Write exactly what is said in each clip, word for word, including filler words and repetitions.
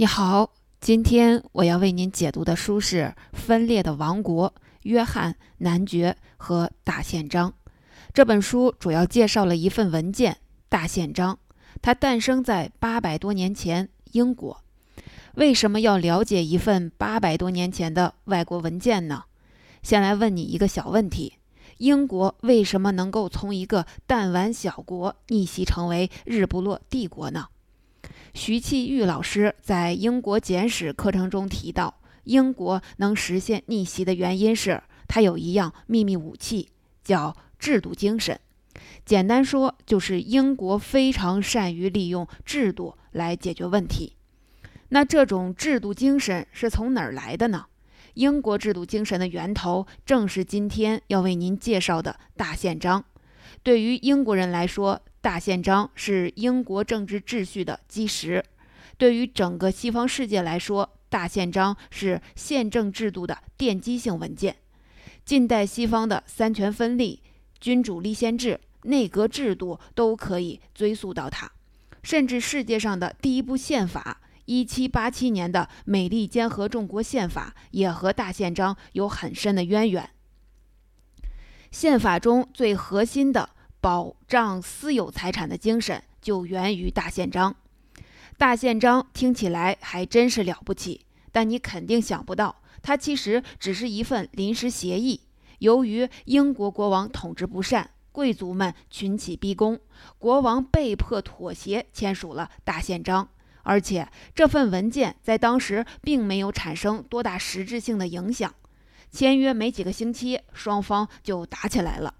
你好，今天我要为您解读的书是《分裂的王国》，约翰·男爵和大宪章。这本书主要介绍了一份文件《大宪章》，它诞生在八百多年前英国。为什么要了解一份八百多年前的外国文件呢？先来问你一个小问题：英国为什么能够从一个弹丸小国逆袭成为日不落帝国呢？徐启玉老师在英国简史课程中提到，英国能实现逆袭的原因是它有一样秘密武器，叫制度精神。简单说，就是英国非常善于利用制度来解决问题。那这种制度精神是从哪儿来的呢？英国制度精神的源头正是今天要为您介绍的大宪章。对于英国人来说，大宪章是英国政治秩序的基石。对于整个西方世界来说，大宪章是宪政制度的奠基性文件。近代西方的三权分立、君主立宪制、内阁制度都可以追溯到它，甚至世界上的第一部宪法一七八七年的美利坚合众国宪法也和大宪章有很深的渊源。宪法中最核心的保障私有财产的精神就源于大宪章。大宪章听起来还真是了不起，但你肯定想不到，它其实只是一份临时协议。由于英国国王统治不善，贵族们群起逼宫，国王被迫妥协签署了大宪章。而且这份文件在当时并没有产生多大实质性的影响，签约没几个星期，双方就打起来了。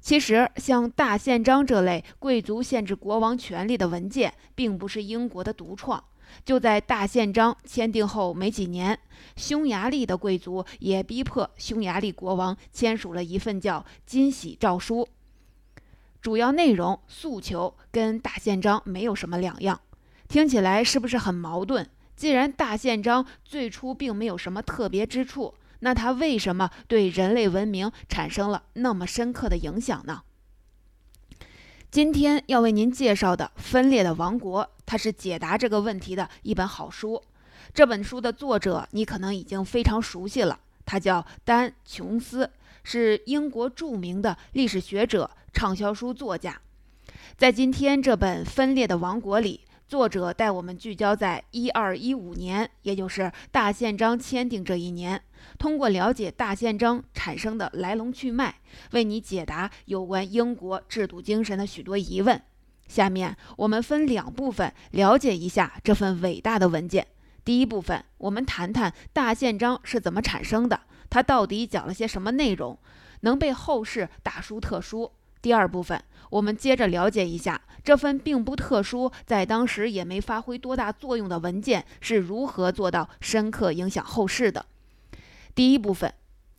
其实像大宪章这类贵族限制国王权力的文件并不是英国的独创，就在大宪章签订后没几年，匈牙利的贵族也逼迫匈牙利国王签署了一份叫《金禧诏书》，主要内容诉求跟大宪章没有什么两样。听起来是不是很矛盾？既然大宪章最初并没有什么特别之处，那它为什么对人类文明产生了那么深刻的影响呢？今天要为您介绍的《分裂的王国》，它是解答这个问题的一本好书。这本书的作者你可能已经非常熟悉了，他叫丹·琼斯，是英国著名的历史学者、畅销书作家。在今天这本《分裂的王国》里，作者带我们聚焦在一二一五年，也就是大宪章签订这一年，通过了解大宪章产生的来龙去脉，为你解答有关英国制度精神的许多疑问。下面我们分两部分了解一下这份伟大的文件。第一部分，我们谈谈大宪章是怎么产生的，它到底讲了些什么内容，能被后世大书特书。第二部分，我们接着了解一下这份并不特殊，在当时也没发挥多大作用的文件是如何做到深刻影响后世的。第一部分，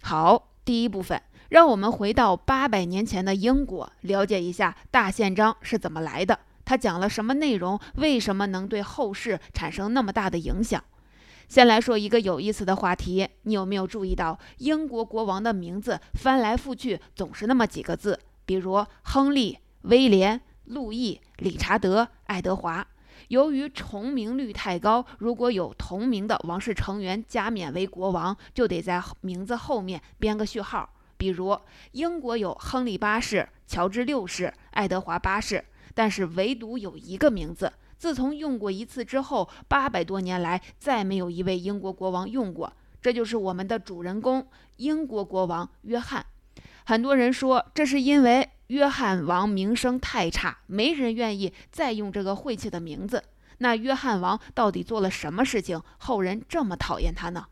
好，第一部分，让我们回到八百年前的英国，了解一下大宪章是怎么来的，它讲了什么内容，为什么能对后世产生那么大的影响。先来说一个有意思的话题，你有没有注意到英国国王的名字翻来覆去总是那么几个字？比如亨利、威廉、路易、理查德、爱德华。由于重名率太高，如果有同名的王室成员加冕为国王，就得在名字后面编个序号。比如英国有亨利八世、乔治六世、爱德华八世，但是唯独有一个名字，自从用过一次之后，八百多年来再没有一位英国国王用过，这就是我们的主人公英国国王约翰。很多人说，这是因为约翰王名声太差，没人愿意再用这个晦气的名字。那约翰王到底做了什么事情，后人这么讨厌他呢？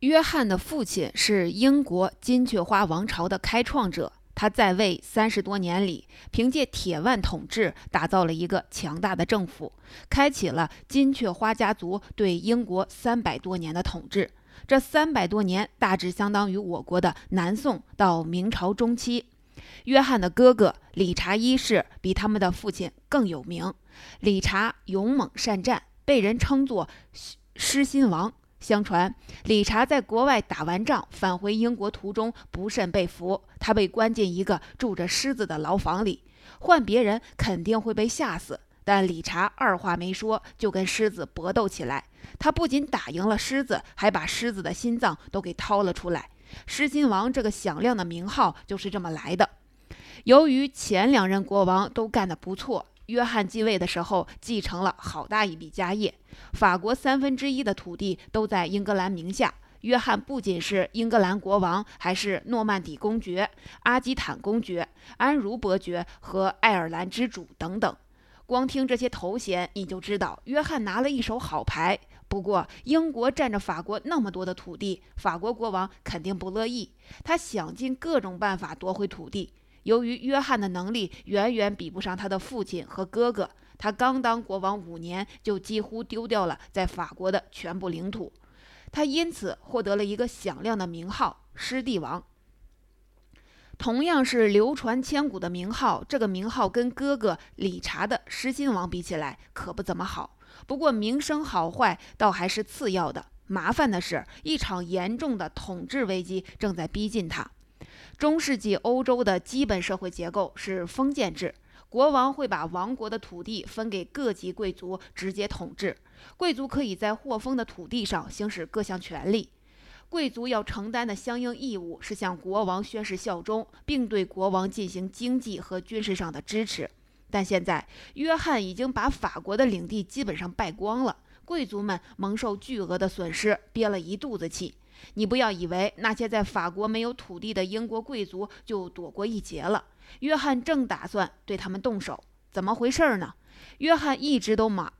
约翰的父亲是英国金雀花王朝的开创者，他在位三十多年里，凭借铁腕统治打造了一个强大的政府，开启了金雀花家族对英国三百多年的统治。这三百多年大致相当于我国的南宋到明朝中期。约翰的哥哥理查一世比他们的父亲更有名，理查勇猛善战，被人称作狮心王。相传理查在国外打完仗返回英国途中不慎被俘，他被关进一个住着狮子的牢房里，换别人肯定会被吓死，但理查二话没说，就跟狮子搏斗起来。他不仅打赢了狮子，还把狮子的心脏都给掏了出来。狮心王这个响亮的名号就是这么来的。由于前两任国王都干得不错，约翰继位的时候继承了好大一笔家业，法国三分之一的土地都在英格兰名下。约翰不仅是英格兰国王，还是诺曼底公爵、阿基坦公爵、安茹伯爵和爱尔兰之主等等。光听这些头衔，你就知道约翰拿了一手好牌。不过，英国占着法国那么多的土地，法国国王肯定不乐意，他想尽各种办法夺回土地。由于约翰的能力远远比不上他的父亲和哥哥，他刚当国王五年就几乎丢掉了在法国的全部领土。他因此获得了一个响亮的名号——狮帝王。同样是流传千古的名号，这个名号跟哥哥理查的狮心王比起来可不怎么好。不过名声好坏倒还是次要的，麻烦的是，一场严重的统治危机正在逼近他。中世纪欧洲的基本社会结构是封建制，国王会把王国的土地分给各级贵族直接统治，贵族可以在获封的土地上行使各项权利。贵族要承担的相应义务是向国王宣誓效忠，并对国王进行经济和军事上的支持。但现在，约翰已经把法国的领地基本上败光了，贵族们蒙受巨额的损失，憋了一肚子气。你不要以为那些在法国没有土地的英国贵族就躲过一劫了，约翰正打算对他们动手。怎么回事呢？约翰一直都马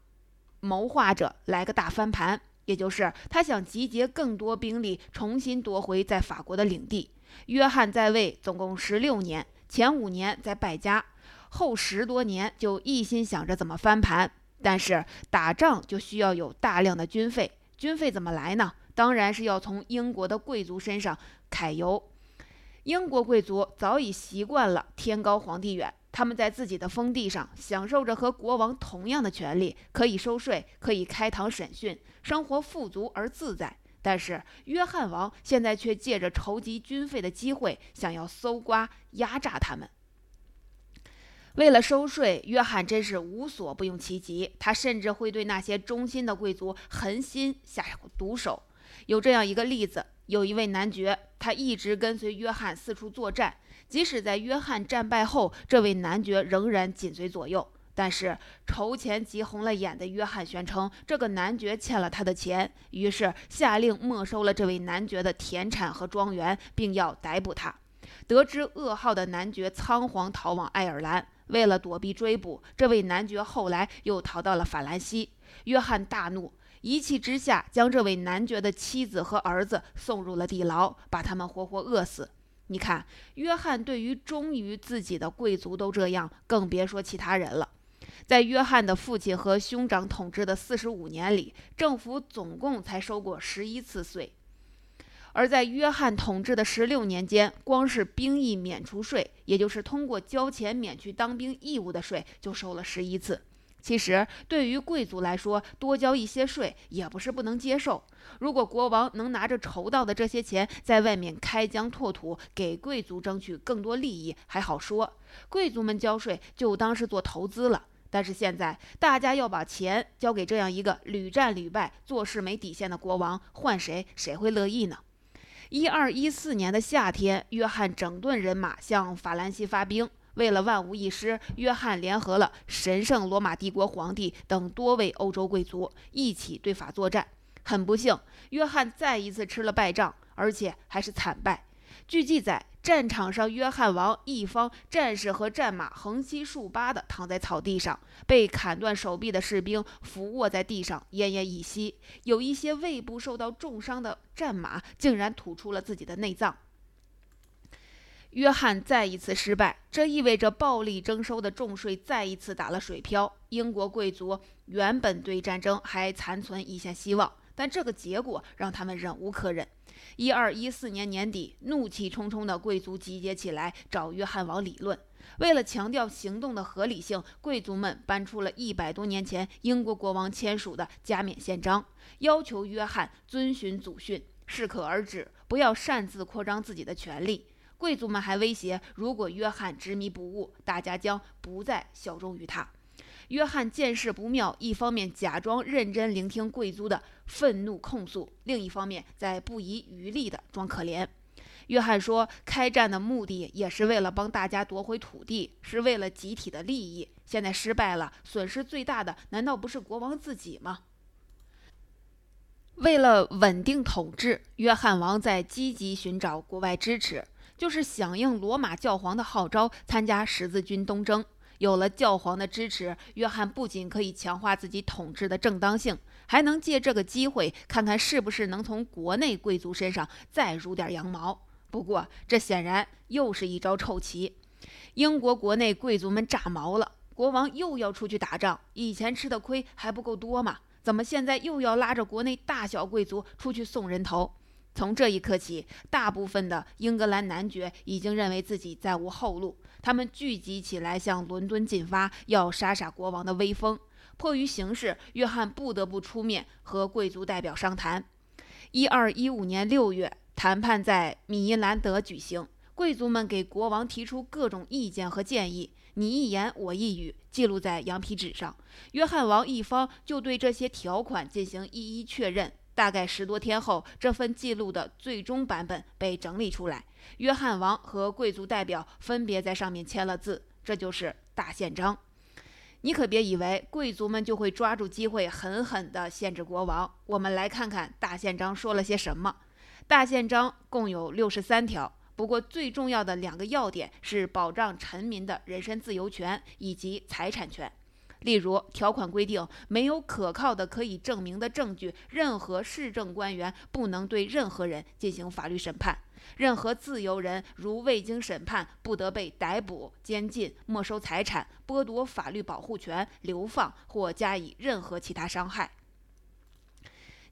谋划着来个大翻盘，也就是他想集结更多兵力，重新夺回在法国的领地。约翰在位总共十六年，前五年在败家，后十多年就一心想着怎么翻盘。但是打仗就需要有大量的军费，军费怎么来呢？当然是要从英国的贵族身上揩油。英国贵族早已习惯了天高皇帝远，他们在自己的封地上享受着和国王同样的权利，可以收税，可以开堂审讯，生活富足而自在。但是约翰王现在却借着筹集军费的机会，想要搜刮压榨他们。为了收税，约翰真是无所不用其极，他甚至会对那些忠心的贵族狠心下毒手。有这样一个例子，有一位男爵，他一直跟随约翰四处作战，即使在约翰战败后，这位男爵仍然紧随左右。但是筹钱急红了眼的约翰宣称，这个男爵欠了他的钱，于是下令没收了这位男爵的田产和庄园，并要逮捕他。得知噩耗的男爵仓皇逃往爱尔兰，为了躲避追捕，这位男爵后来又逃到了法兰西。约翰大怒，一气之下，将这位男爵的妻子和儿子送入了地牢，把他们活活饿死。你看，约翰对于忠于自己的贵族都这样，更别说其他人了。在约翰的父亲和兄长统治的四十五年里，政府总共才收过十一次税。而在约翰统治的十六年间，光是兵役免除税，也就是通过交钱免去当兵义务的税，就收了十一次。其实对于贵族来说，多交一些税也不是不能接受。如果国王能拿着筹到的这些钱在外面开疆拓土，给贵族争取更多利益还好说，贵族们交税就当是做投资了。但是现在大家要把钱交给这样一个屡战屡败、做事没底线的国王，换谁谁会乐意呢？一二一四年的夏天，约翰整顿人马向法兰西发兵。为了万无一失，约翰联合了神圣罗马帝国皇帝等多位欧洲贵族一起对法作战。很不幸，约翰再一次吃了败仗，而且还是惨败。据记载，战场上约翰王一方战士和战马横七竖八地躺在草地上，被砍断手臂的士兵伏卧在地上奄奄一息，有一些胃部受到重伤的战马竟然吐出了自己的内脏。约翰再一次失败，这意味着暴力征收的重税再一次打了水漂。英国贵族原本对战争还残存一线希望，但这个结果让他们忍无可忍。一二一四年年底，怒气冲冲的贵族集结起来找约翰王理论。为了强调行动的合理性，贵族们搬出了一百多年前英国国王签署的加冕宪章，要求约翰遵循祖训，适可而止，不要擅自扩张自己的权利。贵族们还威胁，如果约翰执迷不悟，大家将不再效忠于他。约翰见势不妙，一方面假装认真聆听贵族的愤怒控诉，另一方面在不遗余力地装可怜。约翰说，开战的目的也是为了帮大家夺回土地，是为了集体的利益。现在失败了，损失最大的难道不是国王自己吗？为了稳定统治，约翰王在积极寻找国外支持，就是响应罗马教皇的号召，参加十字军东征。有了教皇的支持，约翰不仅可以强化自己统治的正当性，还能借这个机会看看是不是能从国内贵族身上再撸点羊毛。不过，这显然又是一招臭棋。英国国内贵族们炸毛了，国王又要出去打仗，以前吃的亏还不够多吗？怎么现在又要拉着国内大小贵族出去送人头？从这一刻起，大部分的英格兰男爵已经认为自己再无后路，他们聚集起来向伦敦进发，要杀杀国王的威风。迫于形势，约翰不得不出面和贵族代表商谈。一二一五年六月，谈判在米因兰德举行，贵族们给国王提出各种意见和建议，你一言我一语，记录在羊皮纸上。约翰王一方就对这些条款进行一一确认。大概十多天后，这份记录的最终版本被整理出来，约翰王和贵族代表分别在上面签了字，这就是大宪章。你可别以为贵族们就会抓住机会狠狠地限制国王，我们来看看大宪章说了些什么。大宪章共有六十三条，不过最重要的两个要点是保障臣民的人身自由权以及财产权。例如，条款规定，没有可靠的可以证明的证据，任何市政官员不能对任何人进行法律审判，任何自由人如未经审判，不得被逮捕、监禁、没收财产、剥夺法律保护权、流放或加以任何其他伤害。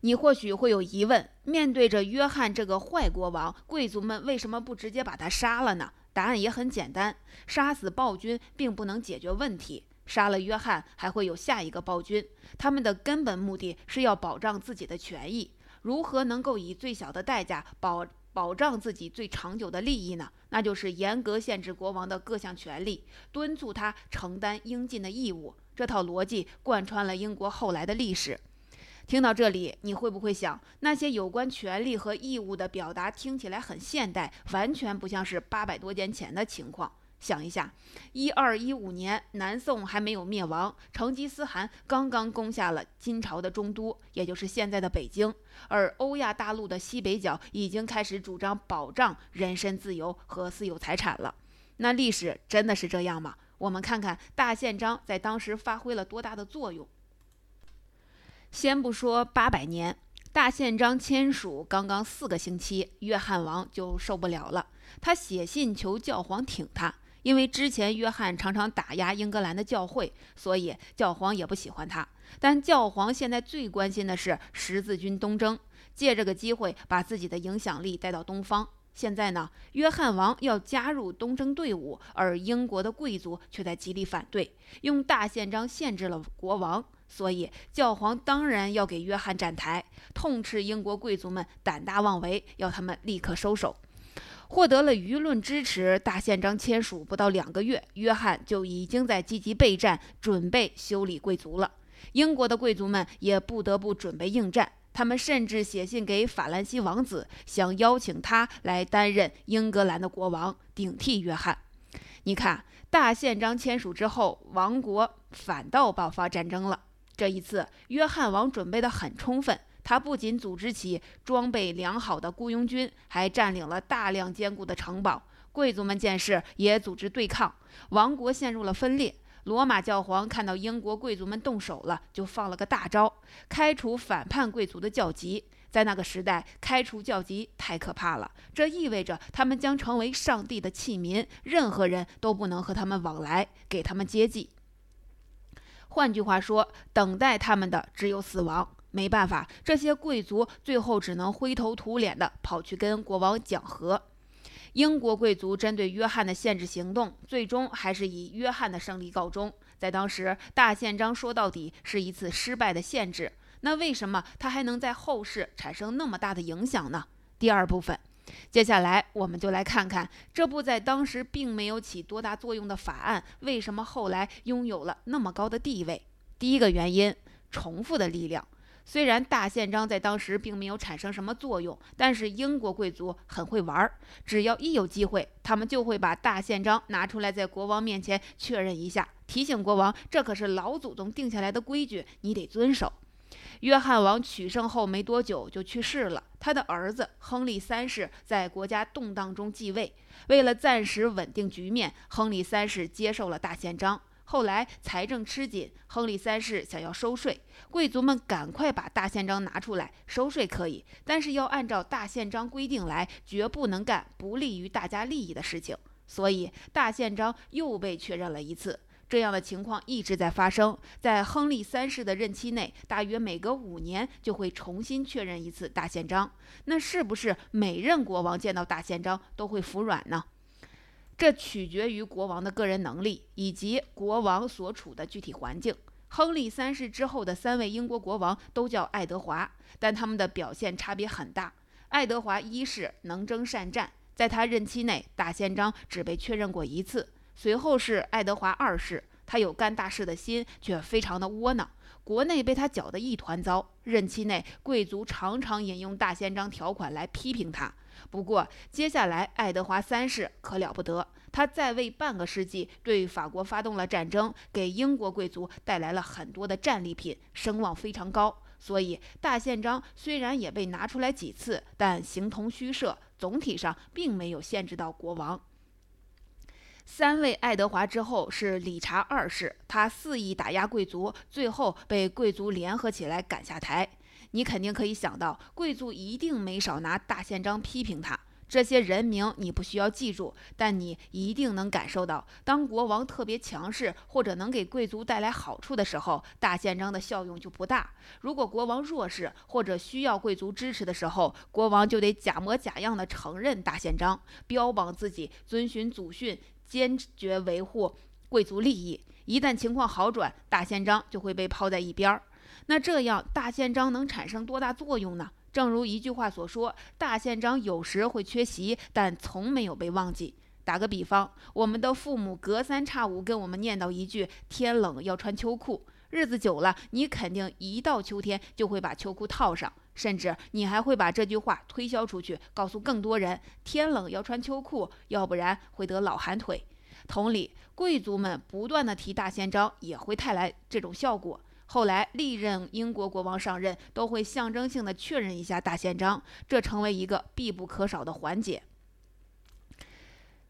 你或许会有疑问，面对着约翰这个坏国王，贵族们为什么不直接把他杀了呢？答案也很简单，杀死暴君并不能解决问题，杀了约翰还会有下一个暴君，他们的根本目的是要保障自己的权益。如何能够以最小的代价保保障自己最长久的利益呢？那就是严格限制国王的各项权利，敦促他承担应尽的义务。这套逻辑贯穿了英国后来的历史。听到这里，你会不会想，那些有关权利和义务的表达听起来很现代，完全不像是八百多年前的情况？想一下，一二一五年南宋还没有灭亡，成吉思汗刚刚攻下了金朝的中都，也就是现在的北京，而欧亚大陆的西北角已经开始主张保障人身自由和私有财产了。那历史真的是这样吗？我们看看大宪章在当时发挥了多大的作用。先不说八百年，大宪章签署刚刚四个星期，约翰王就受不了了，他写信求教皇挺他，因为之前约翰常常打压英格兰的教会，所以教皇也不喜欢他。但教皇现在最关心的是十字军东征，借这个机会把自己的影响力带到东方。现在呢，约翰王要加入东征队伍，而英国的贵族却在极力反对，用大宪章限制了国王，所以教皇当然要给约翰站台，痛斥英国贵族们胆大妄为，要他们立刻收手。获得了舆论支持，大宪章签署不到两个月，约翰就已经在积极备战，准备修理贵族了。英国的贵族们也不得不准备应战，他们甚至写信给法兰西王子，想邀请他来担任英格兰的国王，顶替约翰。你看，大宪章签署之后，王国反倒爆发战争了。这一次，约翰王准备得很充分，他不仅组织起装备良好的雇佣军，还占领了大量坚固的城堡。贵族们见势也组织对抗，王国陷入了分裂。罗马教皇看到英国贵族们动手了，就放了个大招，开除反叛贵族的教籍。在那个时代，开除教籍太可怕了，这意味着他们将成为上帝的器民，任何人都不能和他们往来，给他们接济。换句话说，等待他们的只有死亡。没办法，这些贵族最后只能灰头土脸地跑去跟国王讲和。英国贵族针对约翰的限制行动，最终还是以约翰的胜利告终。在当时，大宪章说到底是一次失败的限制，那为什么它还能在后世产生那么大的影响呢？第二部分，接下来我们就来看看这部在当时并没有起多大作用的法案为什么后来拥有了那么高的地位。第一个原因，重复的力量。虽然大宪章在当时并没有产生什么作用，但是英国贵族很会玩，只要一有机会，他们就会把大宪章拿出来在国王面前确认一下，提醒国王这可是老祖宗定下来的规矩，你得遵守。约翰王取胜后没多久就去世了，他的儿子亨利三世在国家动荡中继位。为了暂时稳定局面，亨利三世接受了大宪章。后来财政吃紧，亨利三世想要收税，贵族们赶快把大宪章拿出来，收税可以，但是要按照大宪章规定来，绝不能干不利于大家利益的事情。所以大宪章又被确认了一次。这样的情况一直在发生，在亨利三世的任期内，大约每隔五年就会重新确认一次大宪章。那是不是每任国王见到大宪章都会服软呢？这取决于国王的个人能力以及国王所处的具体环境。亨利三世之后的三位英国国王都叫爱德华，但他们的表现差别很大。爱德华一世能征善战，在他任期内，大宪章只被确认过一次。随后是爱德华二世，他有干大事的心，却非常的窝囊，国内被他搅得一团糟。任期内，贵族常常引用大宪章条款来批评他。不过接下来爱德华三世可了不得，他在位半个世纪，对法国发动了战争，给英国贵族带来了很多的战利品，声望非常高。所以大宪章虽然也被拿出来几次，但形同虚设，总体上并没有限制到国王。三位爱德华之后是理查二世，他肆意打压贵族，最后被贵族联合起来赶下台。你肯定可以想到，贵族一定没少拿大宪章批评他。这些人名你不需要记住，但你一定能感受到，当国王特别强势或者能给贵族带来好处的时候，大宪章的效用就不大。如果国王弱势或者需要贵族支持的时候，国王就得假模假样的承认大宪章，标榜自己遵循祖训，坚决维护贵族利益。一旦情况好转，大宪章就会被抛在一边。那这样大宪章能产生多大作用呢？正如一句话所说，大宪章有时会缺席，但从没有被忘记。打个比方，我们的父母隔三差五跟我们念叨一句天冷要穿秋裤，日子久了，你肯定一到秋天就会把秋裤套上，甚至你还会把这句话推销出去，告诉更多人天冷要穿秋裤，要不然会得老寒腿。同理，贵族们不断地提大宪章也会带来这种效果。后来历任英国国王上任都会象征性的确认一下大宪章，这成为一个必不可少的环节。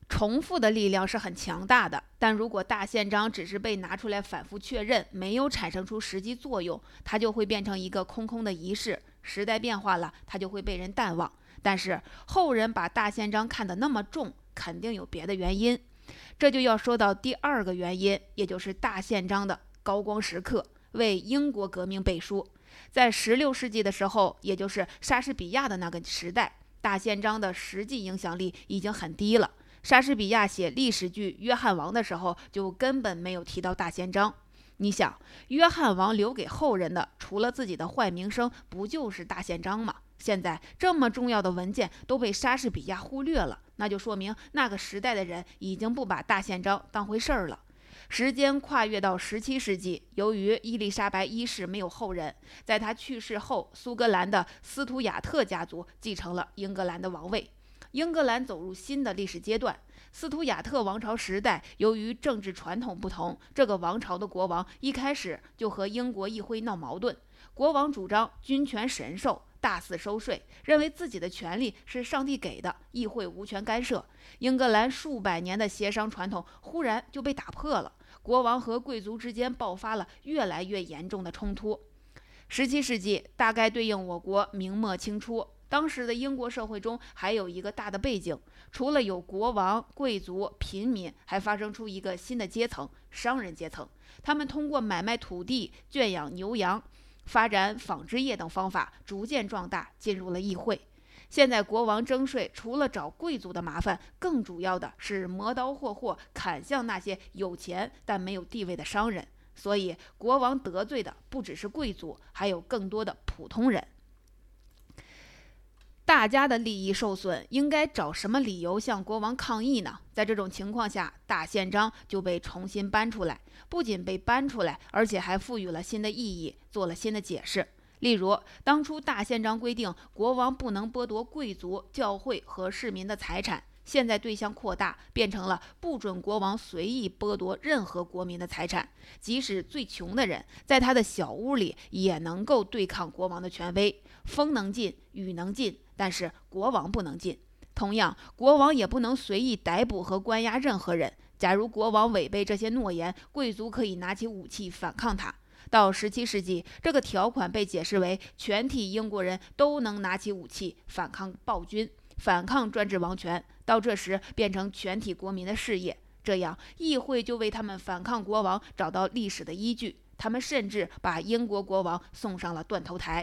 重复的力量是很强大的，但如果大宪章只是被拿出来反复确认，没有产生出实际作用，它就会变成一个空空的仪式。时代变化了，它就会被人淡忘。但是后人把大宪章看得那么重，肯定有别的原因。这就要说到第二个原因，也就是大宪章的高光时刻，为英国革命背书。在十六世纪的时候，也就是莎士比亚的那个时代，大宪章的实际影响力已经很低了。莎士比亚写历史剧《约翰王》的时候，就根本没有提到大宪章。你想，约翰王留给后人的，除了自己的坏名声，不就是大宪章吗？现在这么重要的文件都被莎士比亚忽略了，那就说明那个时代的人已经不把大宪章当回事儿了。时间跨越到十七世纪，由于伊丽莎白一世没有后人，在她去世后，苏格兰的斯图亚特家族继承了英格兰的王位。英格兰走入新的历史阶段，斯图亚特王朝时代，由于政治传统不同，这个王朝的国王一开始就和英国议会闹矛盾。国王主张君权神授，大肆收税，认为自己的权利是上帝给的，议会无权干涉。英格兰数百年的协商传统忽然就被打破了，国王和贵族之间爆发了越来越严重的冲突。十七世纪大概对应我国明末清初，当时的英国社会中还有一个大的背景，除了有国王、贵族、平民，还发生出一个新的阶层——商人阶层。他们通过买卖土地、圈养牛羊、发展纺织业等方法，逐渐壮大，进入了议会。现在国王征税，除了找贵族的麻烦，更主要的是磨刀霍霍，砍向那些有钱但没有地位的商人。所以，国王得罪的不只是贵族，还有更多的普通人。大家的利益受损，应该找什么理由向国王抗议呢？在这种情况下，大宪章就被重新搬出来，不仅被搬出来，而且还赋予了新的意义，做了新的解释。例如，当初大宪章规定国王不能剥夺贵族、教会和市民的财产，现在对象扩大，变成了不准国王随意剥夺任何国民的财产，即使最穷的人在他的小屋里也能够对抗国王的权威。风能进，雨能进，但是国王不能进。同样，国王也不能随意逮捕和关押任何人。假如国王违背这些诺言，贵族可以拿起武器反抗他。到十七世纪，这个条款被解释为全体英国人都能拿起武器反抗暴君，反抗专制王权，到这时变成全体国民的事业。这样，议会就为他们反抗国王找到历史的依据，他们甚至把英国国王送上了断头台。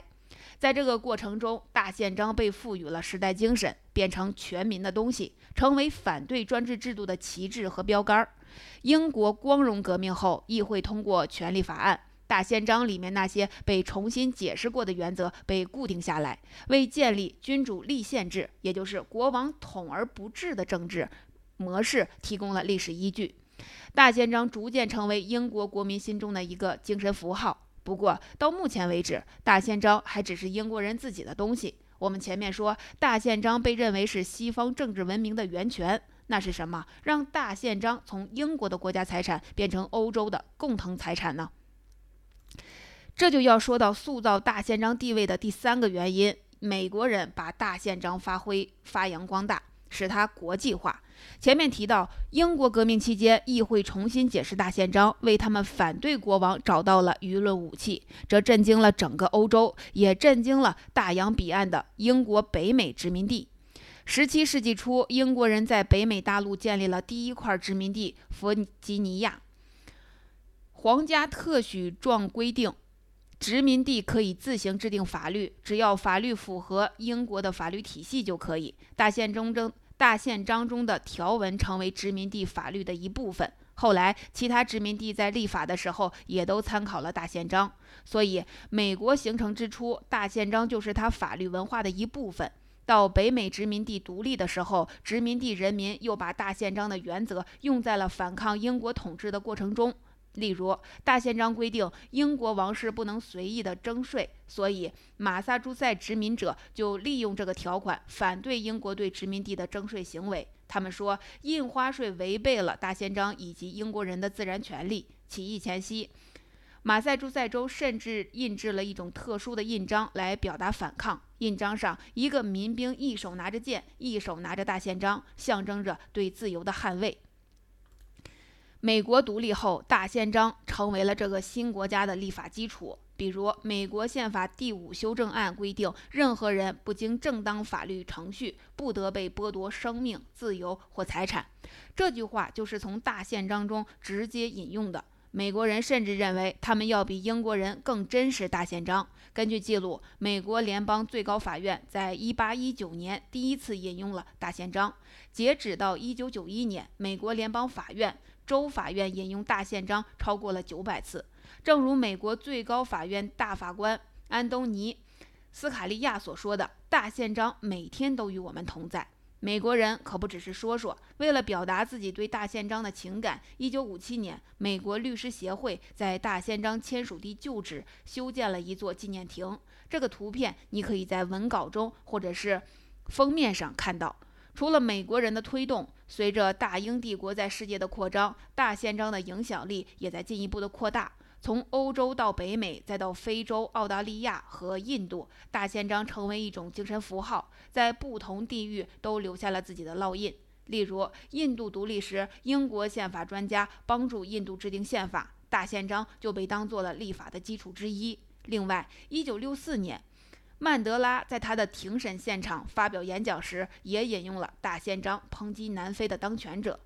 在这个过程中，大宪章被赋予了时代精神，变成全民的东西，成为反对专制制度的旗帜和标杆。英国光荣革命后，议会通过权利法案，大宪章里面那些被重新解释过的原则被固定下来，为建立君主立宪制，也就是国王统而不治的政治模式提供了历史依据。大宪章逐渐成为英国国民心中的一个精神符号。不过，到目前为止，大宪章还只是英国人自己的东西。我们前面说，大宪章被认为是西方政治文明的源泉。那是什么让大宪章从英国的国家财产变成欧洲的共同财产呢？这就要说到塑造大宪章地位的第三个原因，美国人把大宪章发挥发扬光大，使它国际化。前面提到，英国革命期间，议会重新解释大宪章，为他们反对国王找到了舆论武器，这震惊了整个欧洲，也震惊了大洋彼岸的英国北美殖民地。十七世纪初，英国人在北美大陆建立了第一块殖民地弗吉尼亚。皇家特许状规定，殖民地可以自行制定法律，只要法律符合英国的法律体系就可以。大宪章中大宪章中的条文成为殖民地法律的一部分。后来，其他殖民地在立法的时候也都参考了大宪章。所以，美国形成之初，大宪章就是它法律文化的一部分。到北美殖民地独立的时候，殖民地人民又把大宪章的原则用在了反抗英国统治的过程中。例如，大宪章规定英国王室不能随意的征税，所以马萨诸塞殖民者就利用这个条款反对英国对殖民地的征税行为。他们说，印花税违背了大宪章以及英国人的自然权利。起义前夕，马萨诸塞州甚至印制了一种特殊的印章来表达反抗，印章上一个民兵一手拿着剑，一手拿着大宪章，象征着对自由的捍卫。美国独立后，大宪章成为了这个新国家的立法基础。比如，美国宪法第五修正案规定，任何人不经正当法律程序，不得被剥夺生命、自由或财产。这句话就是从大宪章中直接引用的。美国人甚至认为，他们要比英国人更珍视大宪章。根据记录，美国联邦最高法院在一八一九年第一次引用了大宪章。截止到一九九一年，美国联邦法院、州法院引用大宪章超过了九百次，正如美国最高法院大法官安东尼·斯卡利亚所说的，大宪章每天都与我们同在。美国人可不只是说说，为了表达自己对大宪章的情感，一九五七年，美国律师协会在大宪章签署地旧址修建了一座纪念亭。这个图片你可以在文稿中或者是封面上看到。除了美国人的推动，随着大英帝国在世界的扩张，大宪章的影响力也在进一步的扩大。从欧洲到北美，再到非洲、澳大利亚和印度，大宪章成为一种精神符号，在不同地域都留下了自己的烙印。例如，印度独立时，英国宪法专家帮助印度制定宪法，大宪章就被当作了立法的基础之一。另外，一九六四年曼德拉在他的庭审现场发表演讲时，也引用了大宪章抨击南非的当权者。